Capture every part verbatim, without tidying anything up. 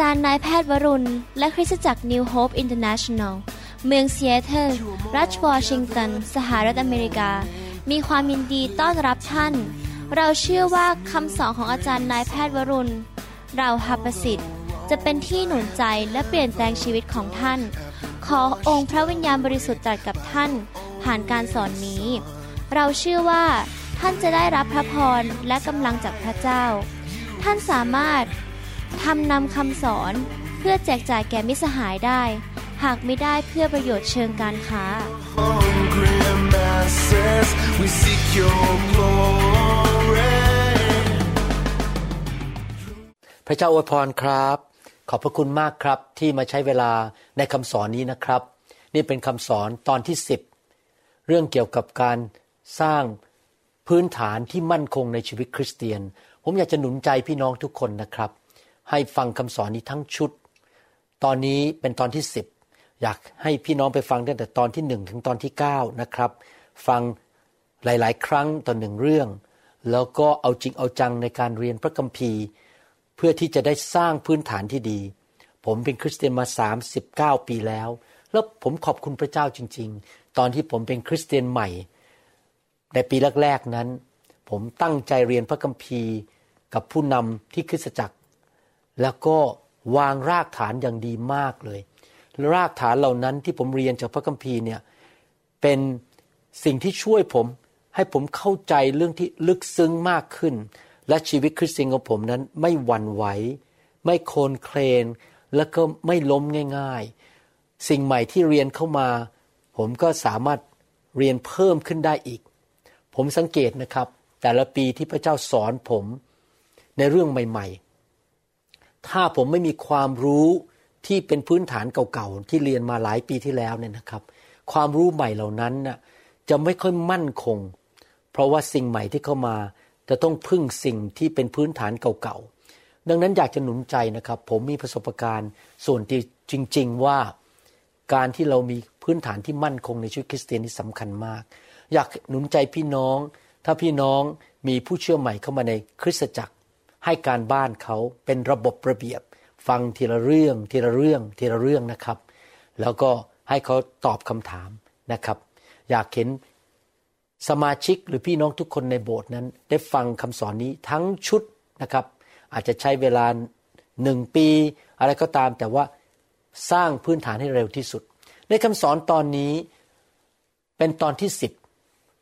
จารย์นายแพทย์วรุณและคริสตจักร New Hope International เมืองซีแอตเทิลรัฐวอชิงตันสหรัฐอเมริกามีความยินดีต้อนรับท่านเราเชื่อว่าคำสอนของอาจารย์นายแพทย์วรุณเราหับประสิทธิ์จะเป็นที่หนุนใจและเปลี่ยนแปลงชีวิตของท่านขอองค์พระวิญญาณบริสุทธิ์ตรัสกับท่านผ่านการสอนนี้เราเชื่อว่าท่านจะได้รับพระพรและกำลังจากพระเจ้าท่านสามารถทำนำคำสอนเพื่อแจกจ่ายแก่มิตรสหายได้หากไม่ได้เพื่อประโยชน์เชิงการค้าพระเจ้าอวยพรครับขอบพระคุณมากครับที่มาใช้เวลาในคำสอนนี้นะครับนี่เป็นคำสอนตอนที่สิบเรื่องเกี่ยวกับการสร้างพื้นฐานที่มั่นคงในชีวิตคริสเตียนผมอยากจะหนุนใจพี่น้องทุกคนนะครับให้ฟังคำสอนนี้ทั้งชุดตอนนี้เป็นตอนที่สิบอยากให้พี่น้องไปฟังตั้งแต่ตอนที่หนึ่งถึงตอนที่เก้านะครับฟังหลายๆครั้งต่อหนึ่งเรื่องแล้วก็เอาจริงเอาจังในการเรียนพระคัมภีร์เพื่อที่จะได้สร้างพื้นฐานที่ดีผมเป็นคริสเตียนมาสามสิบเก้าปีแล้วแล้วผมขอบคุณพระเจ้าจริงๆตอนที่ผมเป็นคริสเตียนใหม่ในปีแรกๆนั้นผมตั้งใจเรียนพระคัมภีร์กับผู้นำที่คริสตจักรแล้วก็วางรากฐานอย่างดีมากเลยรากฐานเหล่านั้นที่ผมเรียนจากพระคัมภีร์เนี่ยเป็นสิ่งที่ช่วยผมให้ผมเข้าใจเรื่องที่ลึกซึ้งมากขึ้นและชีวิตคริสเตียนของผมนั้นไม่หวั่นไหวไม่โคลนเคลนและก็ไม่ล้มง่ายๆสิ่งใหม่ที่เรียนเข้ามาผมก็สามารถเรียนเพิ่มขึ้นได้อีกผมสังเกตนะครับแต่ละปีที่พระเจ้าสอนผมในเรื่องใหม่ๆถ้าผมไม่มีความรู้ที่เป็นพื้นฐานเก่าๆที่เรียนมาหลายปีที่แล้วเนี่ยนะครับความรู้ใหม่เหล่านั้นน่ะจะไม่ค่อยมั่นคงเพราะว่าสิ่งใหม่ที่เข้ามาจะต้องพึ่งสิ่งที่เป็นพื้นฐานเก่าๆดังนั้นอยากจะหนุนใจนะครับผมมีประสบการณ์ส่วนตัวจริงๆว่าการที่เรามีพื้นฐานที่มั่นคงในชีวิตคริสเตียนนี่สำคัญมากอยากหนุนใจพี่น้องถ้าพี่น้องมีผู้เชื่อใหม่เข้ามาในคริสตจักรให้การบ้านเขาเป็นระบบระเบียบฟังทีละเรื่องทีละเรื่องทีละเรื่องนะครับแล้วก็ให้เขาตอบคำถามนะครับอยากเห็นสมาชิกหรือพี่น้องทุกคนในโบสถ์นั้นได้ฟังคำสอนนี้ทั้งชุดนะครับอาจจะใช้เวลาหนึ่งปีอะไรก็ตามแต่ว่าสร้างพื้นฐานให้เร็วที่สุดในคำสอนตอนนี้เป็นตอนที่สิบ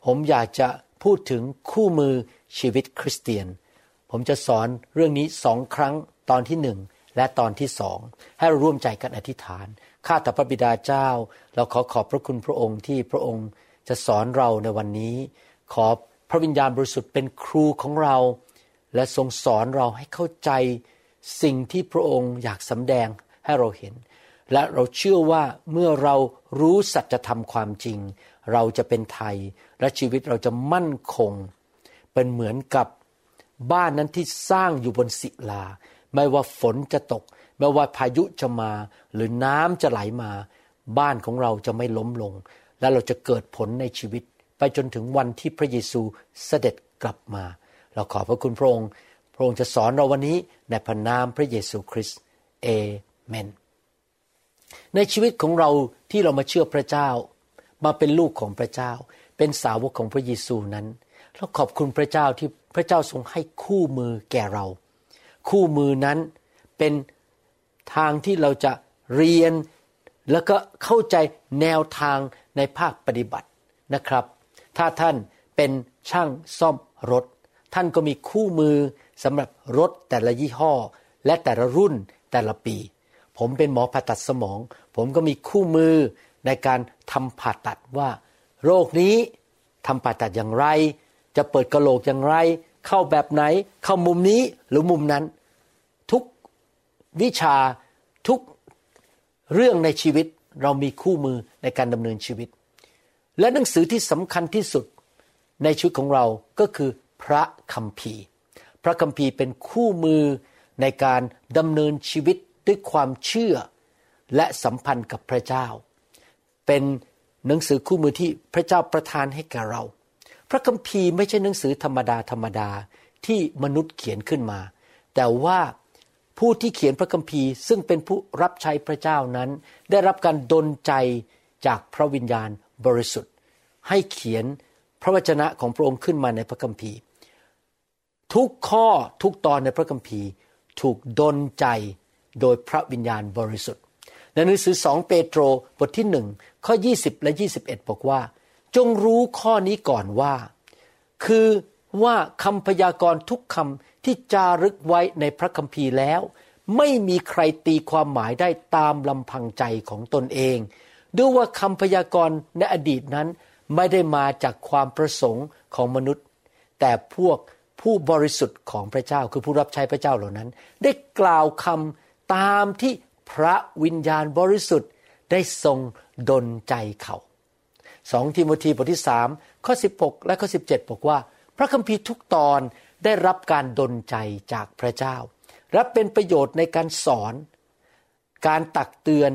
ผมอยากจะพูดถึงคู่มือชีวิตคริสเตียนผมจะสอนเรื่องนี้สองครั้งตอนที่หนึ่งและตอนที่สองให้เราร่วมใจกันอธิษฐานข้าแต่พระบิดาเจ้าเราขอขอบพระคุณพระองค์ที่พระองค์จะสอนเราในวันนี้ขอพระวิญญาณบริสุทธิ์เป็นครูของเราและทรงสอนเราให้เข้าใจสิ่งที่พระองค์อยากสำแดงให้เราเห็นและเราเชื่อว่าเมื่อเรารู้สัจธรรมความจริงเราจะเป็นไทยและชีวิตเราจะมั่นคงเป็นเหมือนกับบ้านนั้นที่สร้างอยู่บนศิลาไม่ว่าฝนจะตกไม่ว่าพายุจะมาหรือน้ำจะไหลมาบ้านของเราจะไม่ล้มลงและเราจะเกิดผลในชีวิตไปจนถึงวันที่พระเยซูเสด็จกลับมาเราขอบพระคุณพระองค์พระองค์จะสอนเราวันนี้ในพระนามพระเยซูคริสต์เอเมนในชีวิตของเราที่เรามาเชื่อพระเจ้ามาเป็นลูกของพระเจ้าเป็นสาวกของพระเยซูนั้นเราขอบคุณพระเจ้าที่พระเจ้าทรงให้คู่มือแก่เราคู่มือนั้นเป็นทางที่เราจะเรียนแล้วก็เข้าใจแนวทางในภาคปฏิบัตินะครับถ้าท่านเป็นช่างซ่อมรถท่านก็มีคู่มือสำหรับรถแต่ละยี่ห้อและแต่ละรุ่นแต่ละปีผมเป็นหมอผ่าตัดสมองผมก็มีคู่มือในการทำผ่าตัดว่าโรคนี้ทำผ่าตัดอย่างไรจะเปิดกะโหลกอย่างไรเข้าแบบไหนเข้ามุมนี้หรือมุมนั้นทุกวิชาทุกเรื่องในชีวิตเรามีคู่มือในการดำเนินชีวิตและหนังสือที่สำคัญที่สุดในชีวิตของเราก็คือพระคัมภีร์พระคัมภีร์เป็นคู่มือในการดำเนินชีวิตด้วยความเชื่อและสัมพันธ์กับพระเจ้าเป็นหนังสือคู่มือที่พระเจ้าประทานให้แก่เราพระคัมภีร์ไม่ใช่หนังสือธรรมดาธรรมดาที่มนุษย์เขียนขึ้นมาแต่ว่า ผู้ที่เขียนพระคัมภีร์ซึ่งเป็นผู้รับใช้พระเจ้านั้นได้รับการดลใจจากพระวิญญาณบริสุทธิ์ให้เขียนพระวจนะของพระองค์ขึ้นมาในพระคัมภีร์ทุกข้อทุกตอนในพระคัมภีร์ถูกดลใจโดยพระวิญญาณบริสุทธิ์ในหนังสือสองเปโตรบทที่หนึ่งข้อยี่สิบและยี่สิบเอ็ดบอกว่าจงรู้ข้อนี้ก่อนว่าคือว่าคำพยากรณ์ทุกคำที่จารึกไว้ในพระคัมภีร์แล้วไม่มีใครตีความหมายได้ตามลำพังใจของตนเองด้วยว่าคำพยากรณ์ในอดีตนั้นไม่ได้มาจากความประสงค์ของมนุษย์แต่พวกผู้บริสุทธิ์ของพระเจ้าคือผู้รับใช้พระเจ้าเหล่านั้นได้กล่าวคำตามที่พระวิญญาณบริสุทธิ์ได้ทรงดลใจเขาสองทิโมธีบทที่สามข้อสิบหกและข้อสิบเจ็ดบอกว่าพระคัมภีร์ทุกตอนได้รับการดลใจจากพระเจ้าและเป็นประโยชน์ในการสอนการตักเตือน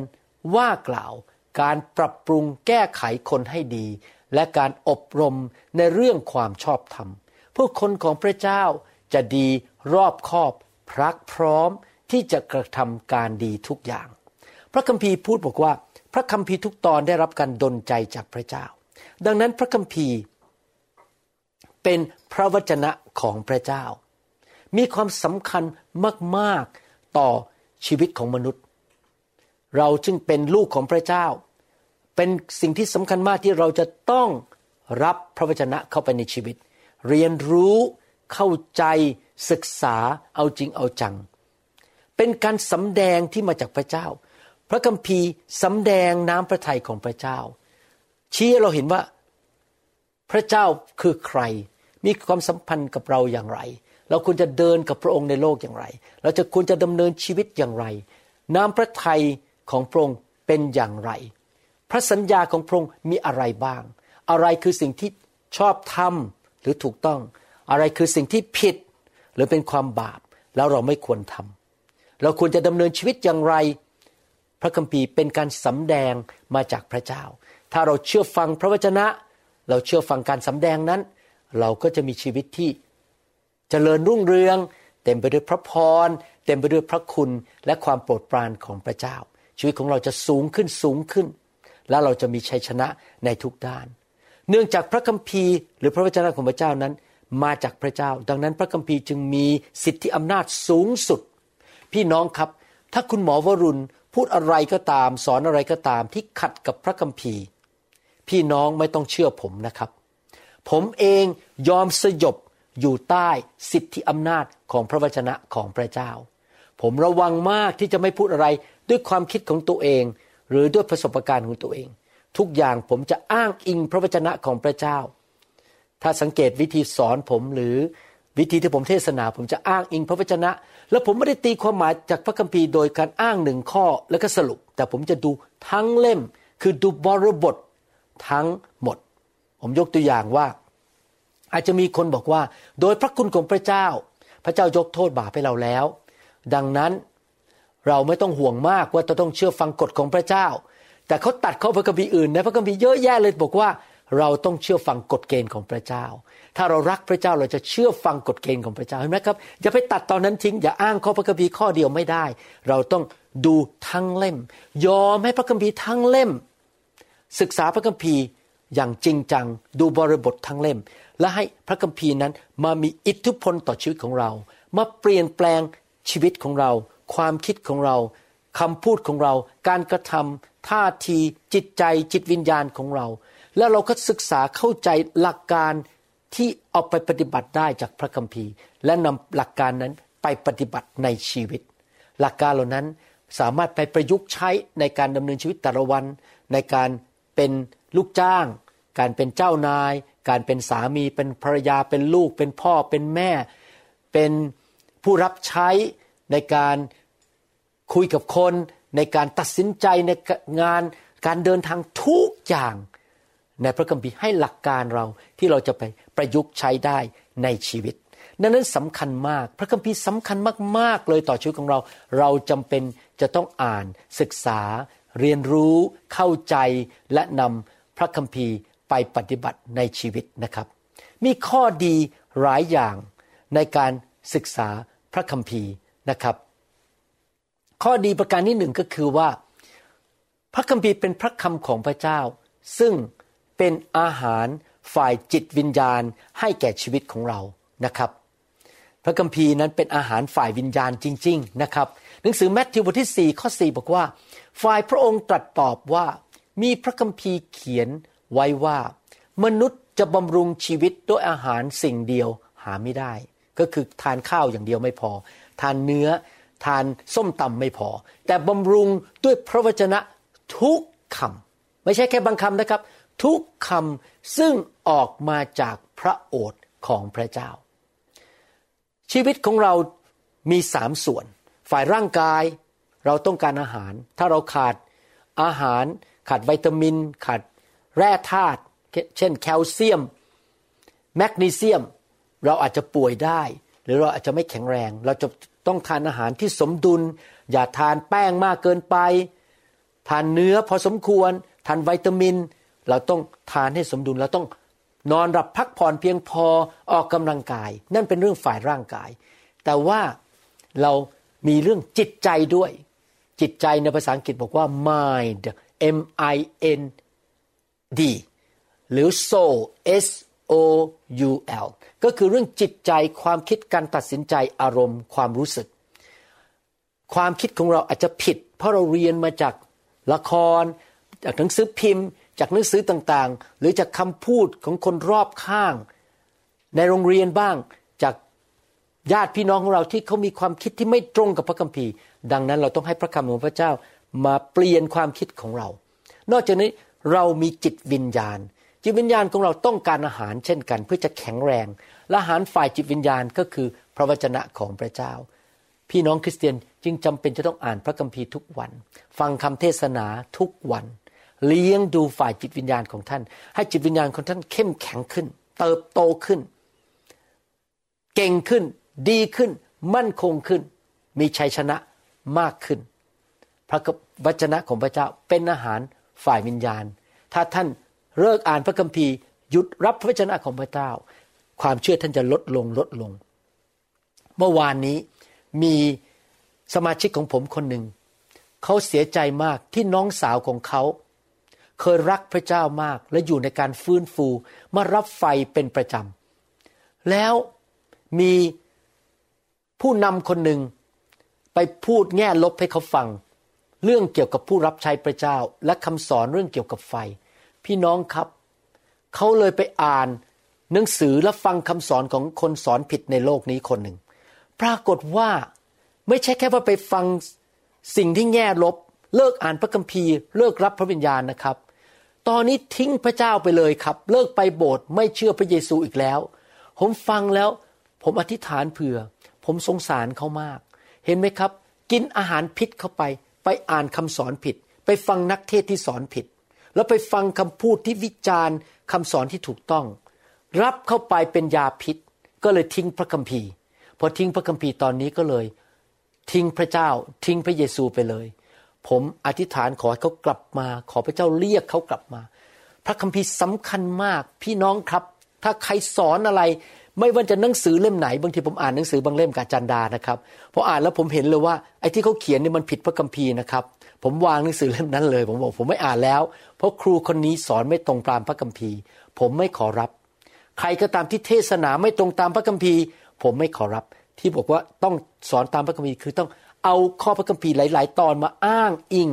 ว่ากล่าวการปรับปรุงแก้ไขคนให้ดีและการอบรมในเรื่องความชอบธรรมพวกคนของพระเจ้าจะดีรอบคอบพรักพร้อมที่จะกระทำการดีทุกอย่างพระคัมภีร์พูดบอกว่าพระคัมภีร์ทุกตอนได้รับการดลใจจากพระเจ้าดังนั้นพระคัมภีร์เป็นพระวจนะของพระเจ้ามีความสำคัญมากๆต่อชีวิตของมนุษย์เราจึงเป็นลูกของพระเจ้าเป็นสิ่งที่สำคัญมากที่เราจะต้องรับพระวจนะเข้าไปในชีวิตเรียนรู้เข้าใจศึกษาเอาจริงเอาจังเป็นการสำแดงที่มาจากพระเจ้าพระคัมภีร์สำแดงน้ำพระทัยของพระเจ้าชี้เราเห็นว่าพระเจ้าคือใครมีความสัมพันธ์กับเราอย่างไรเราควรจะเดินกับพระองค์ในโลกอย่างไรเราจะควรจะดำเนินชีวิตอย่างไรน้ำพระทัยของพระองค์เป็นอย่างไรพระสัญญาของพระองค์มีอะไรบ้างอะไรคือสิ่งที่ชอบธรรมหรือถูกต้องอะไรคือสิ่งที่ผิดหรือเป็นความบาปแล้วเราไม่ควรทำเราควรจะดำเนินชีวิตอย่างไรพระคัมภีร์เป็นการสำแดงมาจากพระเจ้าถ้าเราเชื่อฟังพระวจนะเราเชื่อฟังการสำแดงนั้นเราก็จะมีชีวิตที่เจริญรุ่งเรืองเต็มไปด้วยพระพรเต็มไปด้วยพระคุณและความโปรดปรานของพระเจ้าชีวิตของเราจะสูงขึ้นสูงขึ้นและเราจะมีชัยชนะในทุกด้านเนื่องจากพระคัมภีร์หรือพระวจนะของพระเจ้านั้นมาจากพระเจ้าดังนั้นพระคัมภีร์จึงมีสิทธิอำนาจสูงสุดพี่น้องครับถ้าคุณหมอวรุณพูดอะไรก็ตามสอนอะไรก็ตามที่ขัดกับพระคัมภีร์พี่น้องไม่ต้องเชื่อผมนะครับผมเองยอมสยบอยู่ใต้สิทธิอำนาจของพระวจนะของพระเจ้าผมระวังมากที่จะไม่พูดอะไรด้วยความคิดของตัวเองหรือด้วยประสบการณ์ของตัวเองทุกอย่างผมจะอ้างอิงพระวจนะของพระเจ้าถ้าสังเกตวิธีสอนผมหรือวิธีที่ผมเทศนาผมจะอ้างอิงพระวจนะและผมไม่ได้ตีความหมายจากพระคัมภีร์โดยการอ้างหนึ่งข้อแล้วก็สรุปแต่ผมจะดูทั้งเล่มคือดูบริบททั้งหมดผมยกตัวอย่างว่าอาจจะมีคนบอกว่าโดยพระคุณของพระเจ้าพระเจ้ายกโทษบาปให้เราแล้วดังนั้นเราไม่ต้องห่วงมากว่าจะต้องเชื่อฟังกฎของพระเจ้าแต่เขาตัดข้อพระคัมภีร์อื่นในพระคัมภีร์เยอะแยะเลยบอกว่าเราต้องเชื่อฟังกฎเกณฑ์ของพระเจ้าถ้าเรารักพระเจ้าเราจะเชื่อฟังกฎเกณฑ์ของพระเจ้าเห็นไหมครับอย่าไปตัดตอนนั้นทิ้งอย่าอ้างข้อพระคัมภีร์ข้อเดียวไม่ได้เราต้องดูทั้งเล่มยอมให้พระคัมภีร์ทั้งเล่มศึกษาพระคัมภีร์อย่างจริงจังดูบริบททั้งเล่มและให้พระคัมภีร์นั้นมามีอิทธิพลต่อชีวิตของเรามาเปลี่ยนแปลงชีวิตของเราความคิดของเราคำพูดของเราการกระทำท่าทีจิตใจจิตวิญญาณของเราแล้วเราก็ศึกษาเข้าใจหลักการที่เอาไปปฏิบัติได้จากพระคัมภีร์และนำหลักการนั้นไปปฏิบัติในชีวิตหลักการเหล่านั้นสามารถไปประยุกต์ใช้ในการดำเนินชีวิตแต่ละวันในการเป็นลูกจ้างการเป็นเจ้านายการเป็นสามีเป็นภรรยาเป็นลูกเป็นพ่อเป็นแม่เป็นผู้รับใช้ในการคุยกับคนในการตัดสินใจในงานการเดินทางทุกอย่างในพระคัมภีร์ให้หลักการเราที่เราจะไปประยุกต์ใช้ได้ในชีวิตดังนั้นสำคัญมากพระคัมภีร์สำคัญมากๆเลยต่อชีวิตของเราเราจำเป็นจะต้องอ่านศึกษาเรียนรู้เข้าใจและนำพระคัมภีร์ไปปฏิบัติในชีวิตนะครับมีข้อดีหลายอย่างในการศึกษาพระคัมภีร์นะครับ ข้อดีประการที่หนึ่งก็คือว่าพระคัมภีร์เป็นพระคำของพระเจ้าซึ่งเป็นอาหารฝ่ายจิตวิญญาณให้แก่ชีวิตของเรานะครับพระคัมภีร์นั้นเป็นอาหารฝ่ายวิญญาณจริงๆนะครับหนังสือมัทธิวบทที่สี่ข้อสี่บอกว่าฝ่ายพระองค์ตรัสตอบว่ามีพระคัมภีร์เขียนไว้ว่ามนุษย์จะบำรุงชีวิตด้วยอาหารสิ่งเดียวหาไม่ได้ก็คือทานข้าวอย่างเดียวไม่พอทานเนื้อทานส้มตำไม่พอแต่บำรุงด้วยพระวจนะทุกคำไม่ใช่แค่บางคำนะครับทุกคำซึ่งออกมาจากพระโอษฐ์ของพระเจ้าชีวิตของเรามีสามส่วนฝ่ายร่างกายเราต้องการอาหารถ้าเราขาดอาหารขาดวิตามินขาดแร่ธาตุเช่นแคลเซียมแมกนีเซียมเราอาจจะป่วยได้หรือเราอาจจะไม่แข็งแรงเราจะต้องทานอาหารที่สมดุลอย่าทานแป้งมากเกินไปทานเนื้อพอสมควรทานวิตามินเราต้องทานให้สมดุลเราต้องนอนหลับพักผ่อนเพียงพอออกกำลังกายนั่นเป็นเรื่องฝ่ายร่างกายแต่ว่าเรามีเรื่องจิตใจด้วยจิตใจในภาษาอังกฤษบอกว่า mind m i n d หรือ soul s o u l ก็คือเรื่องจิตใจความคิดการตัดสินใจอารมณ์ความรู้สึกความคิดของเราอาจจะผิดเพราะเราเรียนมาจากละครจากหนังสือพิมพ์จากหนังสือต่างๆหรือจากคำพูดของคนรอบข้างในโรงเรียนบ้างจากญาติพี่น้องของเราที่เขามีความคิดที่ไม่ตรงกับพระคัมภีร์ดังนั้นเราต้องให้พระคำของพระเจ้ามาเปลี่ยนความคิดของเรานอกจากนี้เรามีจิตวิญญาณจิตวิญญาณของเราต้องการอาหารเช่นกันเพื่อจะแข็งแรงและอาหารฝ่ายจิตวิญญาณก็คือพระวจนะของพระเจ้าพี่น้องคริสเตียนจึงจำเป็นจะต้องอ่านพระคัมภีร์ทุกวันฟังคำเทศนาทุกวันเลี้ยงดูฝ่ายจิตวิญญาณของท่านให้จิตวิญญาณของท่านเข้มแข็งขึ้นเติบโตขึ้นเก่งขึ้นดีขึ้นมั่นคงขึ้นมีชัยชนะมากขึ้นพระวจนะของพระเจ้าเป็นอาหารฝ่ายวิญญาณถ้าท่านเลิกอ่านพระคัมภีร์หยุดรับพระวจนะของพระเจ้าความเชื่อท่านจะลดลงลดลงเมื่อวานนี้มีสมาชิกของผมคนหนึ่งเขาเสียใจมากที่น้องสาวของเขาเคยรักพระเจ้ามากและอยู่ในการฟื้นฟูมารับไฟเป็นประจำแล้วมีผู้นำคนหนึ่งไปพูดแง่ลบให้เขาฟังเรื่องเกี่ยวกับผู้รับใช้พระเจ้าและคำสอนเรื่องเกี่ยวกับไฟพี่น้องครับเขาเลยไปอ่านหนังสือและฟังคำสอนของคนสอนผิดในโลกนี้คนหนึ่งปรากฏว่าไม่ใช่แค่ว่าไปฟังสิ่งที่แง่ลบเลิกอ่านพระคัมภีร์เลิกรับพระวิญญาณนะครับตอนนี้ทิ้งพระเจ้าไปเลยครับเลิกไปโบสถ์ไม่เชื่อพระเยซูอีกแล้วผมฟังแล้วผมอธิษฐานเผื่อผมสงสารเขามากเห็นไหมครับกินอาหารพิษเข้าไปไปอ่านคำสอนผิดไปฟังนักเทศน์ที่สอนผิดแล้วไปฟังคำพูดที่วิจารณ์คำสอนที่ถูกต้องรับเข้าไปเป็นยาพิษก็เลยทิ้งพระคัมภีร์พอทิ้งพระคัมภีร์ตอนนี้ก็เลยทิ้งพระเจ้าทิ้งพระเยซูไปเลยผมอธิษฐานขอให้เขากลับมาขอพระเจ้าเรียกเขากลับมาพระคัมภีร์สำคัญมากพี่น้องครับถ้าใครสอนอะไรไม่ว่าจะหนังสือเล่มไหนบางทีผมอ่านหนังสือบางเล่มกับอาจารย์ดานะครับพออ่านแล้วผมเห็นเลยว่าไอ้ที่เขาเขียนเนี่ยมันผิดพระคัมภีร์นะครับผมวางหนังสือเล่มนั้นเลยผมบอกผมไม่อ่านแล้วเพราะครูคนนี้สอนไม่ตรงตามพระคัมภีร์ผมไม่ขอรับใครก็ตามที่เทศนาไม่ตรงตามพระคัมภีร์ผมไม่ขอรับที่บอกว่าต้องสอนตามพระคัมภีร์คือต้องเอาข้อพระคัมภีร์หลายๆตอนมาอ้างอิง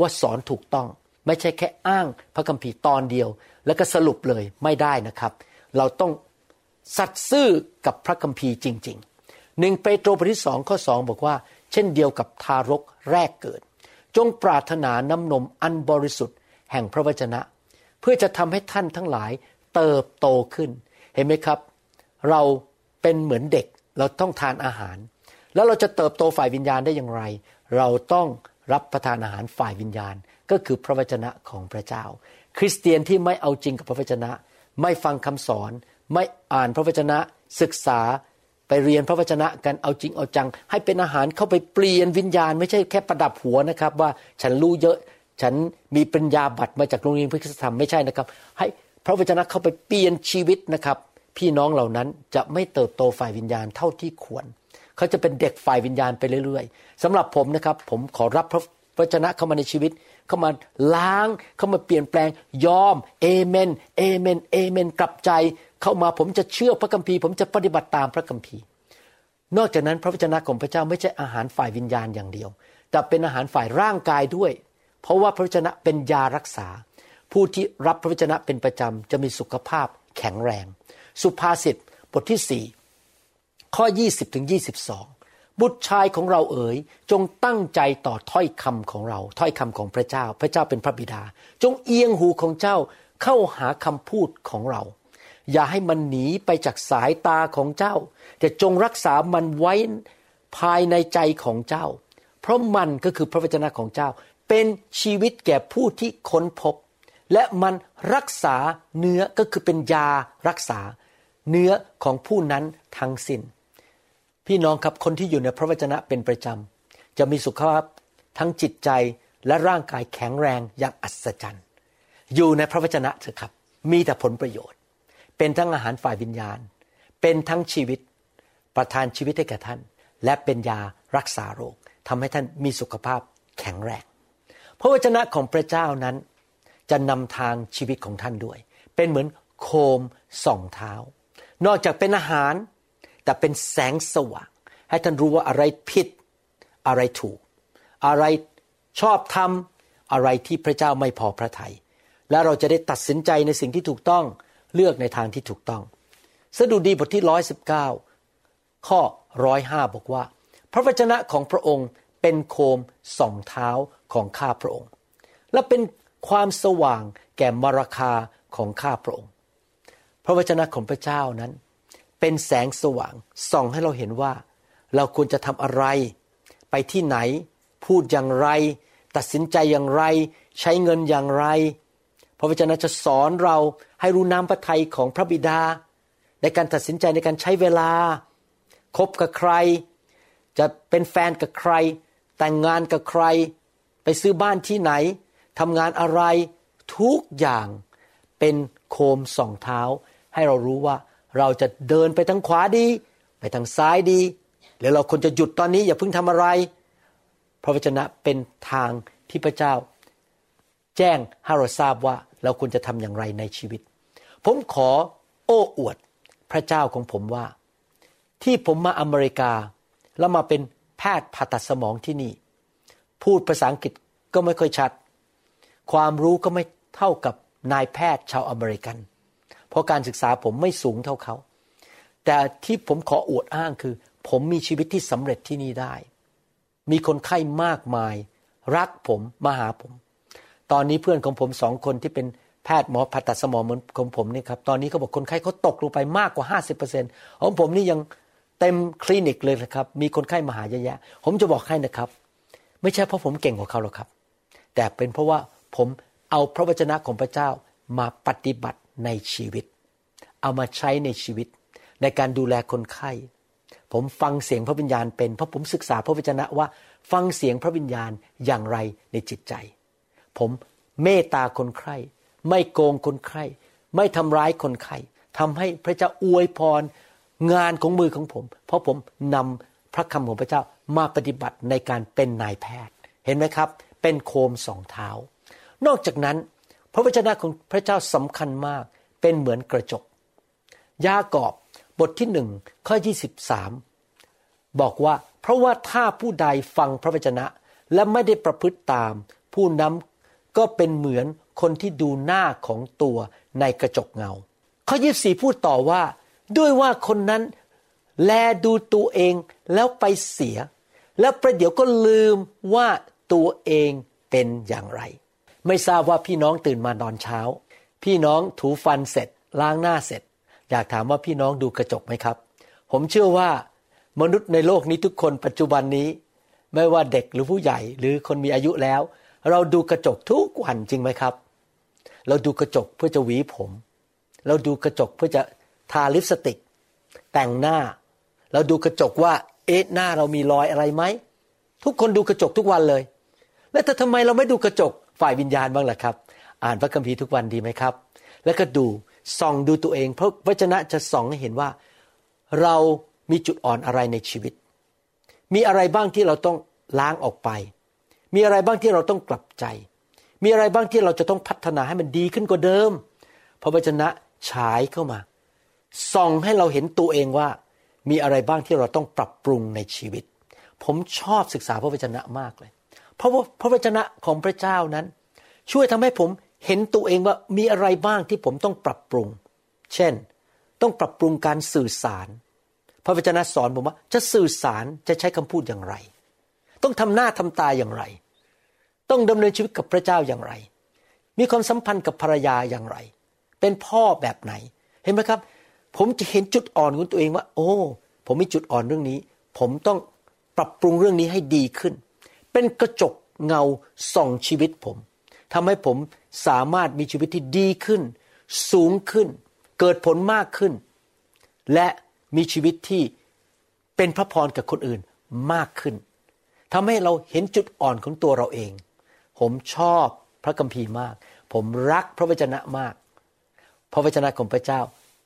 ว่าสอนถูกต้องไม่ใช่แค่อ้างพระคัมภีร์ตอนเดียวแล้วก็สรุปเลยไม่ได้นะครับเราต้องสัตย์ซื่อกับพระคัมภีร์จริงๆหนึ่งเปโตรบทที่สองข้อสองบอกว่าเช่นเดียวกับทารกแรกเกิดจงปรารถนาน้ำนมอันบริสุทธิ์แห่งพระวจนะเพื่อจะทำให้ท่านทั้งหลายเติบโตขึ้นเห็นไหมครับเราเป็นเหมือนเด็กเราต้องทานอาหารแล้วเราจะเติบโตฝ่ายวิญญาณได้อย่างไรเราต้องรับประทานอาหารฝ่ายวิญญาณก็คือพระวจนะของพระเจ้าคริสเตียนที่ไม่เอาจริงกับพระวจนะไม่ฟังคำสอนไม่อ่านพระวจนะศึกษาไปเรียนพระวจนะกันเอาจริงเอาจังให้เป็นอาหารเข้าไปเปลี่ยนวิญญาณไม่ใช่แค่ประดับหัวนะครับว่าฉันรู้เยอะฉันมีปัญญาบัตรมาจากโรงเรียนพระคริสตธรรมไม่ใช่นะครับให้พระวจนะเข้าไปเปลี่ยนชีวิตนะครับพี่น้องเหล่านั้นจะไม่เติบโตฝ่ายวิญญาณเท่าที่ควร เขาจะเป็นเด็กฝ่ายวิญญาณไปเรื่อยๆสำหรับผมนะครับผมขอรับพระวจนะเข้ามาในชีวิตเข้ามาล้างเข้ามาเปลี่ยนแปลงยอมเอเมนเอเมนเอเมนกลับใจเข้ามาผมจะเชื่อพระคัมภีร์ผมจะปฏิบัติตามพระคัมภีร์นอกจากนั้นพระวจนะของพระเจ้าไม่ใช่อาหารฝ่ายวิญญาณอย่างเดียวแต่เป็นอาหารฝ่ายร่างกายด้วยเพราะว่าพระวจนะเป็นยารักษาผู้ที่รับพระวจนะเป็นประจำจะมีสุขภาพแข็งแรงสุภาษิตบทที่สี่ข้อยี่สิบถึงยี่สิบสองบุตรชายของเราเอ๋ยจงตั้งใจต่อถ้อยคำของเราถ้อยคำของพระเจ้าพระเจ้าเป็นพระบิดาจงเอียงหูของเจ้าเข้าหาคำพูดของเราอย่าให้มันหนีไปจากสายตาของเจ้าแต่จงรักษามันไว้ภายในใจของเจ้าเพราะมันก็คือพระวจนะของเจ้าเป็นชีวิตแก่ผู้ที่ค้นพบและมันรักษาเนื้อก็คือเป็นยารักษาเนื้อของผู้นั้นทั้งสิ้นพี่น้องครับคนที่อยู่ในพระวจนะเป็นประจำจะมีสุขภาพทั้งจิตใจและร่างกายแข็งแรงอย่างอัศจรรย์อยู่ในพระวจนะเถอะครับมีแต่ผลประโยชน์เป็นทั้งอาหารฝ่ายวิญญาณเป็นทั้งชีวิตประทานชีวิตให้แก่ท่านและเป็นยารักษาโรคทำให้ท่านมีสุขภาพแข็งแรงพระวจนะของพระเจ้านั้นจะนำทางชีวิตของท่านด้วยเป็นเหมือนโคมส่องเท้านอกจากเป็นอาหารแต่เป็นแสงสว่างให้ท่านรู้ว่าอะไรผิดอะไรถูกอะไรชอบทำอะไรที่พระเจ้าไม่พอพระทัยและเราจะได้ตัดสินใจในสิ่งที่ถูกต้องเลือกในทางที่ถูกต้องสดุดีบทที่หนึ่งร้อยสิบเก้าข้อหนึ่งร้อยห้าบอกว่าพระวจนะของพระองค์เป็นโคมส่องเท้าของข้าพระองค์และเป็นความสว่างแก่มรรคาของข้าพระองค์พระวจนะของพระเจ้านั้นเป็นแสงสว่างส่องให้เราเห็นว่าเราควรจะทำอะไรไปที่ไหนพูดอย่างไรตัดสินใจอย่างไรใช้เงินอย่างไรพระวจนะจะสอนเราให้รู้น้ำพระทัยของพระบิดาในการตัดสินใจในการใช้เวลาคบกับใครจะเป็นแฟนกับใครแต่งงานกับใครไปซื้อบ้านที่ไหนทำงานอะไรทุกอย่างเป็นโคมส่องเท้าให้เรารู้ว่าเราจะเดินไปทางขวาดีไปทางซ้ายดีหรือเราควรจะหยุดตอนนี้อย่าเพิ่งทำอะไรพระวจนะเป็นทางที่พระเจ้าแจ้งให้เราทราบว่าเราควรจะทำอย่างไรในชีวิตผมขอโอ้อวดพระเจ้าของผมว่าที่ผมมาอเมริกาแล้วมาเป็นแพทย์ผ่าตัดสมองที่นี่พูดภาษาอังกฤษก็ไม่ค่อยชัดความรู้ก็ไม่เท่ากับนายแพทย์ชาวอเมริกันเพราะการศึกษาผมไม่สูงเท่าเขาแต่ที่ผมขออวดอ้างคือผมมีชีวิตที่สำเร็จที่นี่ได้มีคนไข้มากมายรักผมมาหาผมตอนนี้เพื่อนของผมสองคนที่เป็นแพทย์หมอผ่าตัดสมองเหมือนของผมนี่ครับตอนนี้เขาบอกคนไข้เขาตกลงไปมากกว่า ห้าสิบเปอร์เซ็นต์ ของผมนี่ยังเต็มคลินิกเลยนะครับมีคนไข้มาหาเยอะแยะผมจะบอกให้นะครับไม่ใช่เพราะผมเก่งกว่าเขาหรอกครับแต่เป็นเพราะว่าผมเอาพระวจนะของพระเจ้ามาปฏิบัติในชีวิตเอามาใช้ในชีวิตในการดูแลคนไข้ผมฟังเสียงพระวิญญาณเป็นเพราะผมศึกษาพระวจนะว่าฟังเสียงพระวิญญาณอย่างไรในจิตใจผมเมตตาคนไข้ไม่โกงคนไข้ไม่ทำร้ายคนไข้ทำให้พระเจ้าอวยพรงานของมือของผมเพราะผมนำพระคำของพระเจ้ามาปฏิบัติในการเป็นนายแพทย์เห็นไหมครับเป็นโคมสองเท้านอกจากนั้นพระวจนะของพระเจ้าสำคัญมากเป็นเหมือนกระจกยากอบบทที่หนึ่งข้อยี่สิบสามบอกว่าเพราะว่าถ้าผู้ใดฟังพระวจนะและไม่ได้ประพฤติตามผู้นั้นก็เป็นเหมือนคนที่ดูหน้าของตัวในกระจกเงาข้อยี่สิบสี่พูดต่อว่าด้วยว่าคนนั้นแลดูตัวเองแล้วไปเสียแล้วประเดี๋ยวก็ลืมว่าตัวเองเป็นอย่างไรไม่ทราบว่าพี่น้องตื่นมาตอนเช้าพี่น้องถูฟันเสร็จล้างหน้าเสร็จอยากถามว่าพี่น้องดูกระจกไหมครับผมเชื่อว่ามนุษย์ในโลกนี้ทุกคนปัจจุบันนี้ไม่ว่าเด็กหรือผู้ใหญ่หรือคนมีอายุแล้วเราดูกระจกทุกวันจริงไหมครับเราดูกระจกเพื่อจะหวีผมเราดูกระจกเพื่อจะทาลิปสติกแต่งหน้าเราดูกระจกว่าเอ๊ะหน้าเรามีรอยอะไรไหมทุกคนดูกระจกทุกวันเลยแล้วแต่ทำไมเราไม่ดูกระจกฝ่ายวิญญาณบ้างล่ะครับอ่านพระคัมภีร์ทุกวันดีไหมครับแล้วก็ดูส่องดูตัวเองเพราะวจนะจะส่องให้เห็นว่าเรา มีจุดอ่อนอะไรในชีวิตมีอะไรบ้างที่เราต้องล้างออกไปมีอะไรบ้างที่เราต้องกลับใจมีอะไรบ้างที่เราจะต้องพัฒนาให้มันดีขึ้นกว่าเดิมพระวจนะฉายเข้ามาส่องให้เราเห็นตัวเองว่ามีอะไรบ้างที่เราต้องปรับปรุงในชีวิตผมชอบศึกษาพระวจนะมากเลยเพราะว่าพระวจนะของพระเจ้านั้นช่วยทำให้ผมเห็นตัวเองว่ามีอะไรบ้างที่ผมต้องปรับปรุงเช่นต้องปรับปรุงการสื่อสารพระวจนะสอนผมว่าจะสื่อสารจะใช้คำพูดอย่างไรต้องทำหน้าทำตาอย่างไรต้องดำเนินชีวิตกับพระเจ้าอย่างไรมีความสัมพันธ์กับภรรยาอย่างไรเป็นพ่อแบบไหนเห็นไหมครับผมจะเห็นจุดอ่อนของตัวเองว่าโอ้ผมมีจุดอ่อนเรื่องนี้ผมต้องปรับปรุงเรื่องนี้ให้ดีขึ้นเป็นกระจกเงาส่องชีวิตผมทำให้ผมสามารถมีชีวิตที่ดีขึ้นสูงขึ้นเกิดผลมากขึ้นและมีชีวิตที่เป็นพระพรกับคนอื่นมากขึ้นทำให้เราเห็นจุดอ่อนของตัวเราเองผมชอบพระคัมภีร์มากผมรักพระวจนะมากพระวจนะของพระเจ้า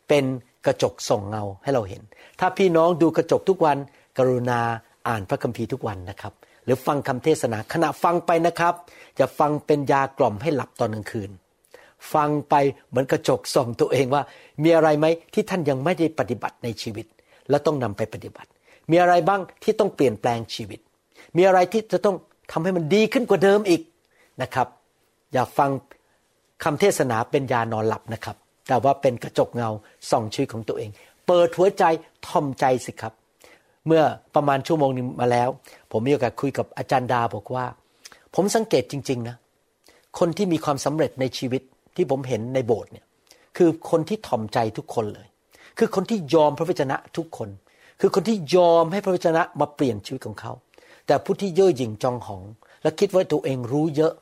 เป็นกระจกส่องเงาให้เราเห็นถ้าพี่น้องดูกระจกทุกวันกรุณาอ่านพระคัมภีร์ทุกวันนะครับหรือฟังคำเทศนาขณะฟังไปนะครับจะฟังเป็นยากล่อมให้หลับตอนกลางคืนฟังไปเหมือนกระจกส่องตัวเองว่ามีอะไรไหมที่ท่านยังไม่ได้ปฏิบัติในชีวิตและต้องนำไปปฏิบัติมีอะไรบ้างที่ต้องเปลี่ยนแปลงชีวิตมีอะไรที่จะต้องทำให้มันดีขึ้นกว่าเดิมอีกนะครับอย่าฟังคำเทศนาเป็นยานอนหลับนะครับแต่ว่าเป็นกระจกเงาส่องชีวิตของตัวเองเปิดหัวใจท่อมใจสิครับเมื่อประมาณชั่วโมงนึงมาแล้วผมมีโอกาสคุยกับอาจารย์ดาบอกว่าผมสังเกตจริงๆนะคนที่มีความสำเร็จในชีวิตที่ผมเห็นในโบสถ์เนี่ยคือคนที่ถ่อมใจทุกคนเลยคือคนที่ยอมพระวจนะทุกคนคือคนที่ยอมให้พระวจนะมาเปลี่ยนชีวิตของเขาแต่ผู้ที่เย่อหยิ่งจองหองและคิดว่าตัวเองรู้เยอะ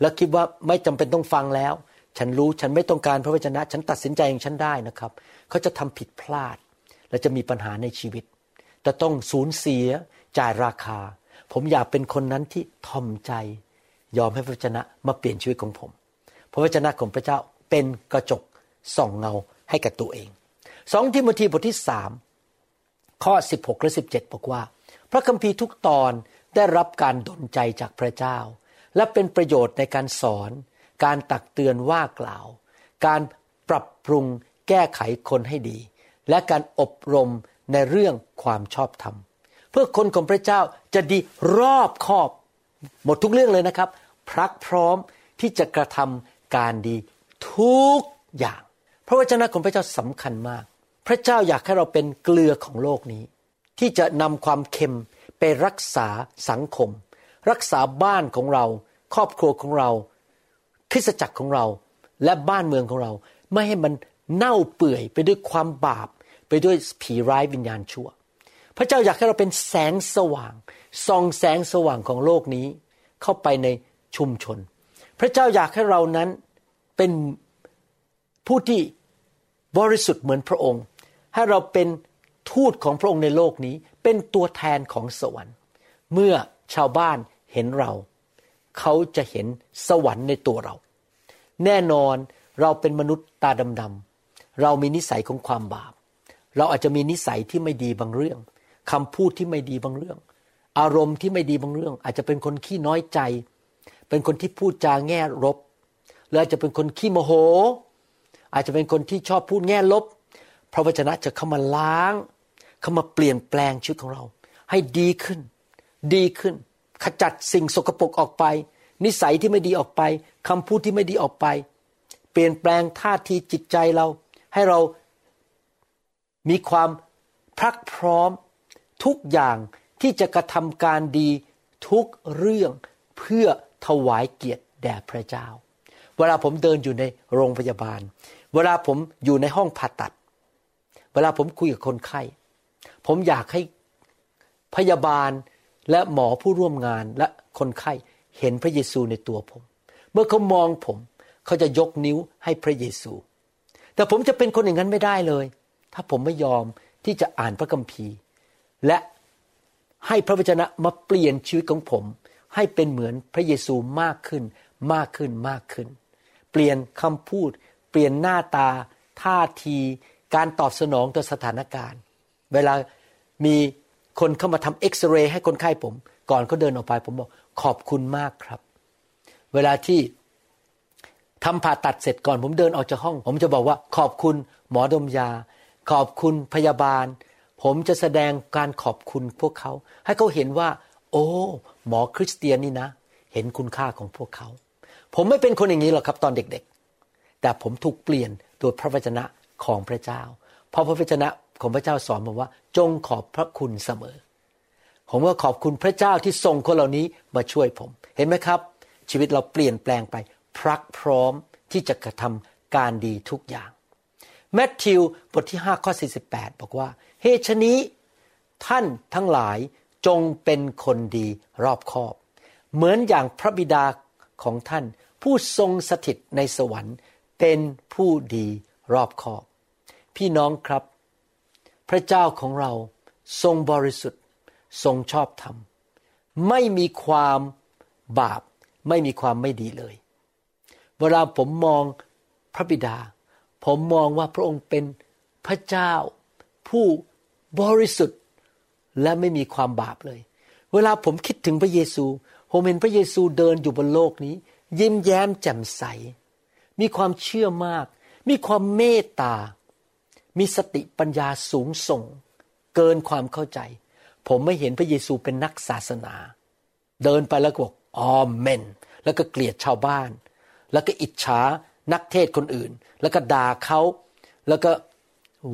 และคิดว่าไม่จำเป็นต้องฟังแล้วฉันรู้ฉันไม่ต้องการพระวจนะฉันตัดสินใจเองฉันได้นะครับเขาจะทำผิดพลาดและจะมีปัญหาในชีวิตจะต้องสูญเสียจ่ายราคาผมอยากเป็นคนนั้นที่ถ่อมใจยอมให้พระวจนะมาเปลี่ยนชีวิตของผมพระวจนะของพระเจ้าเป็นกระจกส่องเงาให้กับตัวเองสองทิโมธีบทที่สามข้อสิบหกและสิบเจ็ดบอกว่าพระคัมภีร์ทุกตอนได้รับการดลใจจากพระเจ้าและเป็นประโยชน์ในการสอนการตักเตือนว่ากล่าวการปรับปรุงแก้ไขคนให้ดีและการอบรมในเรื่องความชอบธรรมเพื่อคนของพระเจ้าจะดีรอบคอบหมดทุกเรื่องเลยนะครับพรักพร้อมที่จะกระทำการดีทุกอย่างพระวจนะของพระเจ้าสำคัญมากพระเจ้าอยากให้เราเป็นเกลือของโลกนี้ที่จะนำความเค็มไปรักษาสังคมรักษาบ้านของเราครอบครัวของเราคริสตจักรของเราและบ้านเมืองของเราไม่ให้มันเน่าเปื่อยไปด้วยความบาปไปด้วยผีร้ายวิญญาณชั่วพระเจ้าอยากให้เราเป็นแสงสว่างส่องแสงสว่างของโลกนี้เข้าไปในชุมชนพระเจ้าอยากให้เรานั้นเป็นผู้ที่บริสุทธิ์เหมือนพระองค์ให้เราเป็นทูตของพระองค์ในโลกนี้เป็นตัวแทนของสวรรค์เมื่อชาวบ้านเห็นเราเขาจะเห็นสวรรค์ในตัวเราแน่นอนเราเป็นมนุษย์ตาดำๆเรามีนิสัยของความบาปเราอาจจะมีนิสัยที่ไม่ดีบางเรื่องคำพูดที่ไม่ดีบางเรื่องอารมณ์ที่ไม่ดีบางเรื่องอาจจะเป็นคนขี้น้อยใจเป็นคนที่พูดจาแง่ลบหรืออาจจะเป็นคนขี้โมโหอาจจะเป็นคนที่ชอบพูดแง่ลบพระวจนะจะเข้ามาล้างเข้ามาเปลี่ยนแปลงชีวิตของเราให้ดีขึ้นดีขึ้นขจัดสิ่งสกปรกออกไปนิสัยที่ไม่ดีออกไปคำพูดที่ไม่ดีออกไปเปลี่ยนแปลงท่าทีจิตใจเราให้เรามีความพรักพร้อมทุกอย่างที่จะกระทำการดีทุกเรื่องเพื่อถวายเกียรติแด่พระเจ้าเวลาผมเดินอยู่ในโรงพยาบาลเวลาผมอยู่ในห้องผ่าตัดเวลาผมคุยกับคนไข้ผมอยากให้พยาบาลและหมอผู้ร่วมงานและคนไข้เห็นพระเยซูในตัวผมเมื่อเขามองผมเขาจะยกนิ้วให้พระเยซูแต่ผมจะเป็นคนอย่างนั้นไม่ได้เลยถ้าผมไม่ยอมที่จะอ่านพระคัมภีร์และให้พระวจนะมาเปลี่ยนชีวิตของผมให้เป็นเหมือนพระเยซูมากขึ้นมากขึ้นมากขึ้นเปลี่ยนคำพูดเปลี่ยนหน้าตาท่าทีการตอบสนองต่อสถานการณ์เวลา มีคนเข้ามาทำเอ็กซเรย์ให้คนไข้ผมก่อนเขาเดินออกไปผมบอกขอบคุณมากครับเวลาที่ทำผ่าตัดเสร็จก่อนผมเดินออกจากห้องผมจะบอกว่าขอบคุณหมอดมยาขอบคุณพยาบาลผมจะแสดงการขอบคุณพวกเขาให้เขาเห็นว่าโอ้หมอคริสเตียนนี่นะเห็นคุณค่าของพวกเขาผมไม่เป็นคนอย่างนี้หรอกครับตอนเด็กๆแต่ผมถูกเปลี่ยนโดยพระวจนะของพระเจ้าเพราะพระวจนะของพระเจ้าสอนผมว่าจงขอบพระคุณเสมอผมก็ขอบคุณพระเจ้าที่ส่งคนเหล่านี้มาช่วยผมเห็นไหมครับชีวิตเราเปลี่ยนแปลงไปพรักพร้อมที่จะกระทำการดีทุกอย่างมัทธิวบทที่ห้าข้อสี่สิบแปดบอกว่าเหตุฉะนี้ท่านทั้งหลายจงเป็นคนดีรอบคอบเหมือนอย่างพระบิดาของท่านผู้ทรงสถิตในสวรรค์เป็นผู้ดีรอบคอบพี่น้องครับพระเจ้าของเราทรงบริสุทธิ์ทรงชอบธรรมไม่มีความบาปไม่มีความไม่ดีเลยเวลาผมมองพระบิดาผมมองว่าพระองค์เป็นพระเจ้าผู้บริสุทธิ์และไม่มีความบาปเลยเวลาผมคิดถึงพระเยซูผมเห็นพระเยซูเดินอยู่บนโลกนี้ยิ้มแย้มแจ่มใสมีความเชื่อมากมีความเมตตามีสติปัญญาสูงส่งเกินความเข้าใจผมไม่เห็นพระเยซูเป็นนักศาสนาเดินไปแล้วก็บอกอาเมนแล้วก็เกลียดชาวบ้านแล้วก็อิจฉานักเทศคนอื่นแล้วก็ด่าเขาแล้วก็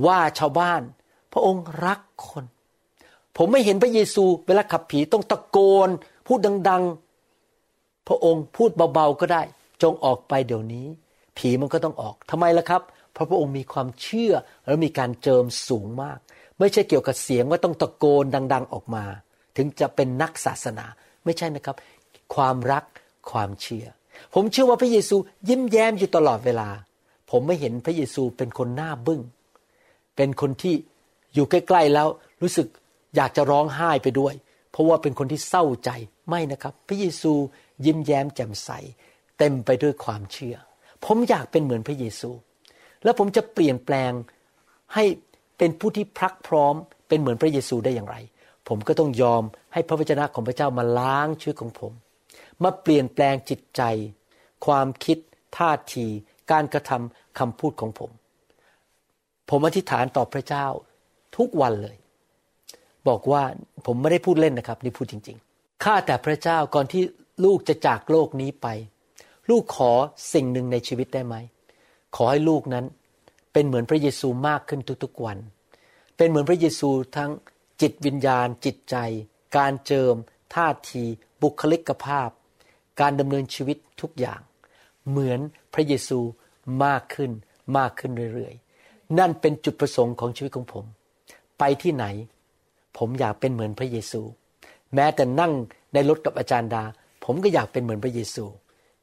ว่าชาวบ้านพระองค์รักคนผมไม่เห็นพระเยซูเวลาขับผีต้องตะโกนพูดดังๆพระองค์พูดเบาๆก็ได้จงออกไปเดี๋ยวนี้ผีมันก็ต้องออกทำไมล่ะครับเพราะพระองค์มีความเชื่อและมีการเจิมสูงมากไม่ใช่เกี่ยวกับเสียงว่าต้องตะโกนดังๆออกมาถึงจะเป็นนักศาสนาไม่ใช่นะครับความรักความเชื่อผมเชื่อว่าพระเยซูยิ้มแย้มอยู่ตลอดเวลาผมไม่เห็นพระเยซูเป็นคนหน้าบึ้งเป็นคนที่อยู่ใกล้ๆแล้วรู้สึกอยากจะร้องไห้ไปด้วยเพราะว่าเป็นคนที่เศร้าใจไม่นะครับพระเยซูยิ้มแย้มแจ่มใสเต็มไปด้วยความเชื่อผมอยากเป็นเหมือนพระเยซูและผมจะเปลี่ยนแปลงให้เป็นผู้ที่พรักพร้อมเป็นเหมือนพระเยซูได้อย่างไรผมก็ต้องยอมให้พระวจนะของพระเจ้ามาล้างชีวิตของผมมาเปลี่ยนแปลงจิตใจความคิดท่าทีการกระทำคำพูดของผมผมอธิษฐานต่อพระเจ้าทุกวันเลยบอกว่าผมไม่ได้พูดเล่นนะครับนี่พูดจริงๆข้าแต่พระเจ้าก่อนที่ลูกจะจากโลกนี้ไปลูกขอสิ่งหนึ่งในชีวิตได้ไหมขอให้ลูกนั้นเป็นเหมือนพระเยซูมากขึ้นทุกๆวันเป็นเหมือนพระเยซูทั้งจิตวิญญาณจิตใจการเจิมท่าทีบุคลิกภาพการดำเนินชีวิตทุกอย่างเหมือนพระเยซูมากขึ้นมากขึ้นเรื่อยๆนั่นเป็นจุดประสงค์ของชีวิตของผมไปที่ไหนผมอยากเป็นเหมือนพระเยซูแม้แต่นั่งในรถกับอาจารย์ดาผมก็อยากเป็นเหมือนพระเยซู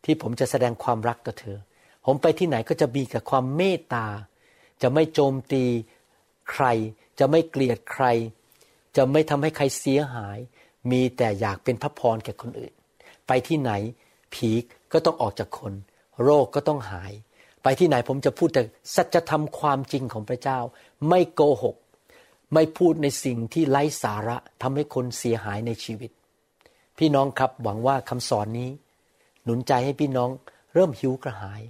ที่ผมจะแสดงความรักกับเธอผมไปที่ไหนก็จะมีกับความเมตตาจะไม่โจมตีใครจะไม่เกลียดใครจะไม่ทำให้ใครเสียหายมีแต่อยากเป็นพระพรแก่คนอื่นไปที่ไหนผีก็ต้องออกจากคนโรคก็ต้องหายไปที่ไหนผมจะพูดแต่สัจธรรมความจริงของพระเจ้าไม่โกหกไม่พูดในสิ่งที่ไร้สาระทำให้คนเสียหายในชีวิตพี่น้องครับหวังว่าคำสอนนี้หนุนใจให้พี่น้องเริ่มหิวกระหาย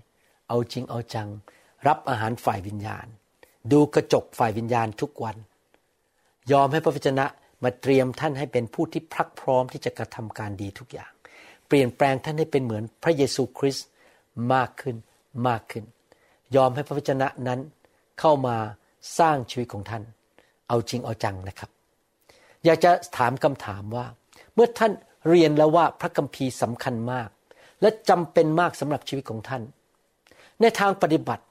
เอาจริงเอาจังรับอาหารฝ่ายวิญญาณดูกระจกฝ่ายวิญญาณทุกวันยอมให้พระวจนะมาเตรียมท่านให้เป็นผู้ที่พรักพร้อมที่จะกระทำการดีทุกอย่างเปลี่ยนแปลงท่านให้เป็นเหมือนพระเยซูคริสต์มากขึ้นมากขึ้นยอมให้พระวจนะนั้นเข้ามาสร้างชีวิตของท่านเอาจริงเอาจังนะครับอยากจะถามคำถามว่าเมื่อท่านเรียนแล้วว่าพระคัมภีร์สำคัญมากและจำเป็นมากสำหรับชีวิตของท่านในทางปฏิบัติ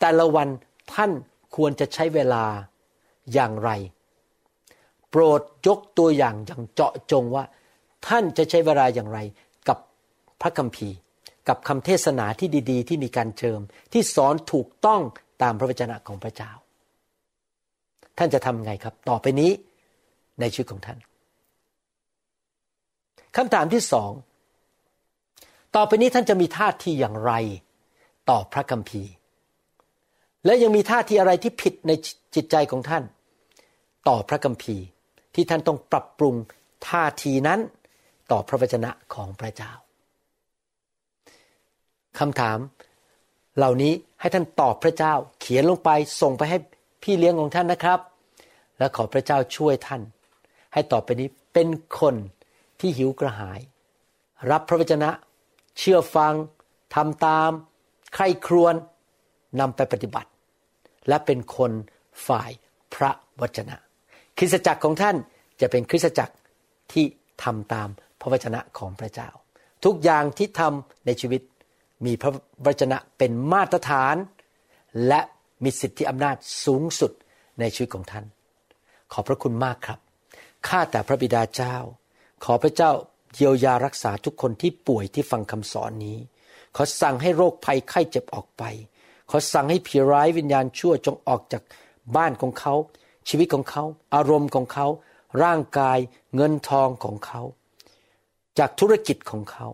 แต่ละวันท่านควรจะใช้เวลาอย่างไรโปรดยกตัวอย่างอย่างเจาะจงว่าท่านจะใช้เวลาอย่างไรกับพระคัมภีร์กับคำเทศนาที่ดีๆที่มีการเจิมที่สอนถูกต้องตามพระวจนะของพระเจ้าท่านจะทำไงครับต่อไปนี้ในชีวิตของท่านคำถามที่สองต่อไปนี้ท่านจะมีท่าทีอย่างไรต่อพระคัมภีร์และยังมีท่าทีอะไรที่ผิดในจิตใจของท่าน ต่อพระคัมภีร์ที่ท่านต้องปรับปรุงท่าทีนั้นต่อพระวจนะของพระเจ้าคำถามเหล่านี้ให้ท่านตอบพระเจ้าเขียนลงไปส่งไปให้พี่เลี้ยงของท่านนะครับและขอพระเจ้าช่วยท่านให้ต่อไปนี้เป็นคนที่หิวกระหายรับพระวจนะเชื่อฟังทำตามใคร่ครวญนำไปปฏิบัติและเป็นคนฝ่ายพระวจนะคริสตจักรของท่านจะเป็นคริสตจักรที่ทำตามพระวจนะของพระเจ้าทุกอย่างที่ทำในชีวิตมีพระวจนะเป็นมาตรฐานและมีสิทธิอำนาจสูงสุดในชีวิตของท่านขอบพระคุณมากครับข้าแต่พระบิดาเจ้าขอพระเจ้าเยียวยารักษาทุกคนที่ป่วยที่ฟังคำสอนนี้ขอสั่งให้โรคภัยไข้เจ็บออกไปขอสั่งให้ผีร้ายวิญญาณชั่วจงออกจากบ้านของเขาชีวิตของเขาอารมณ์ของเขาร่างกายเงินทองของเขาจากธุรกิจของเขา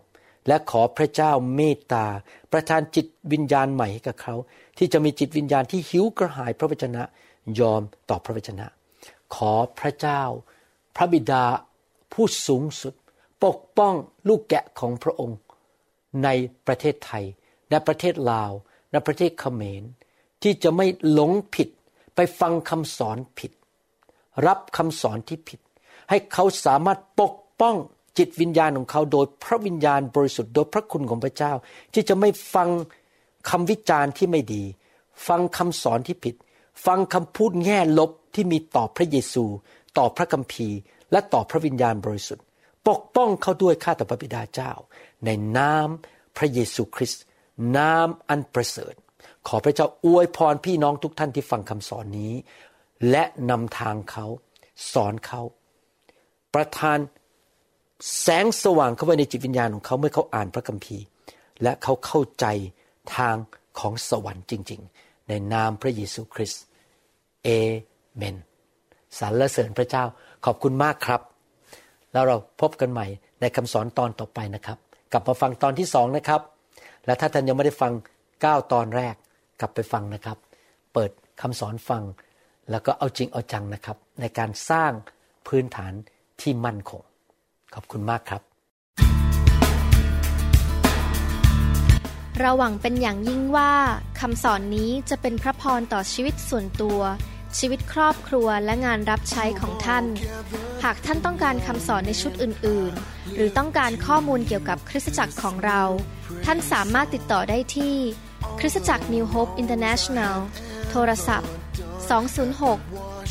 และขอพระเจ้าเมตตาประทานจิตวิญญาณใหม่ให้กับเขาที่จะมีจิตวิญญาณที่หิวกระหายพระวจนะยอมต่อพระวจนะขอพระเจ้าพระบิดาผู้สูงสุดปกป้องลูกแกะของพระองค์ในประเทศไทยในประเทศลาวในประเทศเขมรที่จะไม่หลงผิดไปฟังคำสอนผิดรับคำสอนที่ผิดให้เขาสามารถปกป้องจิตวิญญาณของเขาโดยพระวิญญาณบริสุทธิ์โดยพระคุณของพระเจ้าที่จะไม่ฟังคำวิจารณ์ที่ไม่ดีฟังคำสอนที่ผิดฟังคำพูดแง่ลบที่มีต่อพระเยซูต่อพระคัมภีร์และต่อพระวิญญาณบริสุทธิ์ปกป้องเขาด้วยข้าแต่พระบิดาเจ้าในนามพระเยซูคริสต์นามอันประเสริฐขอพระเจ้าอวยพรพี่น้องทุกท่านที่ฟังคำสอนนี้และนำทางเขาสอนเขาประทานแสงสว่างเข้าไปในจิตวิญญาณของเขาเมื่อเขาอ่านพระคัมภีร์และเขาเข้าใจทางของสวรรค์จริงๆในนามพระเยซูคริสต์เอเมนสรรเสริญพระเจ้าขอบคุณมากครับแล้วเราพบกันใหม่ในคำสอนตอนต่อไปนะครับกลับมาฟังตอนที่สองนะครับและถ้าท่านยังไม่ได้ฟังเก้าตอนแรกกลับไปฟังนะครับเปิดคำสอนฟังแล้วก็เอาจริงเอาจังนะครับในการสร้างพื้นฐานที่มั่นคงขอบคุณมากครับเราหวังเป็นอย่างยิ่งว่าคำสอนนี้จะเป็นพระพรต่อชีวิตส่วนตัวชีวิตครอบครัวและงานรับใช้ของท่านหากท่านต้องการคำสอนในชุดอื่นๆหรือต้องการข้อมูลเกี่ยวกับคริสตจักรของเราท่านสามารถติดต่อได้ที่คริสตจักร New Hope International โทรศัพท์สอง ศูนย์ หก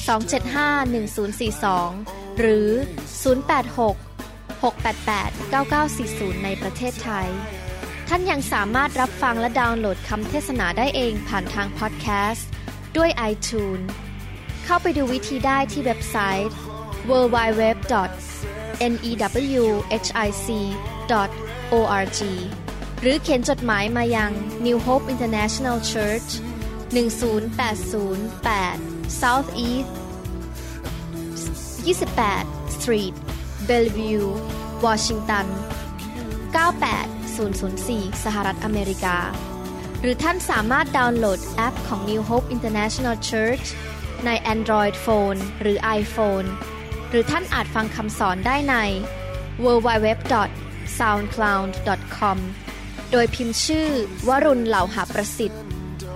สอง เจ็ด ห้า หนึ่ง ศูนย์ สี่ สองหรือศูนย์ แปด หก หก แปด แปด เก้า เก้า สี่ ศูนย์ในประเทศไทยท่านยังสามารถรับฟังและดาวน์โหลดคำเทศนาได้เองผ่านทางพอดแคสต์ด้วย iTunes เข้าไปดูวิธีได้ที่เว็บไซต์ ดับเบิลยู ดับเบิลยู ดับเบิลยู ดอท นewhic ดอท ออร์ก หรือเขียนจดหมายมายัง New Hope International Churchหนึ่ง ศูนย์ แปด ศูนย์ แปด South Eastยี่สิบแปด Street Bellevue Washington เก้า แปด ศูนย์ ศูนย์ สี่ สหรัฐอเมริกาหรือท่านสามารถดาวน์โหลดแอปของ New Hope International Church ใน Android Phone หรือ iPhone หรือท่านอาจฟังคำสอนได้ใน ดับเบิลยู ดับเบิลยู ดับเบิลยู ดอท ซาวด์คลาวด์ ดอท คอม โดยพิมพ์ชื่อวรุณเหล่าหาประสิทธิ์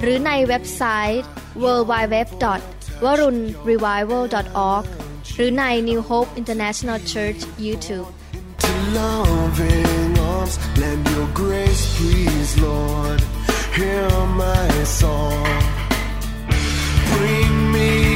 หรือในเว็บไซต์ ดับเบิลยู ดับเบิลยู ดับเบิลยู ดอท วรุณรีไววัล ดอท ออร์ก หรือใน New Hope International Church YouTube Loving arms, lend your grace, please, Lord. Hear my song. Bring me.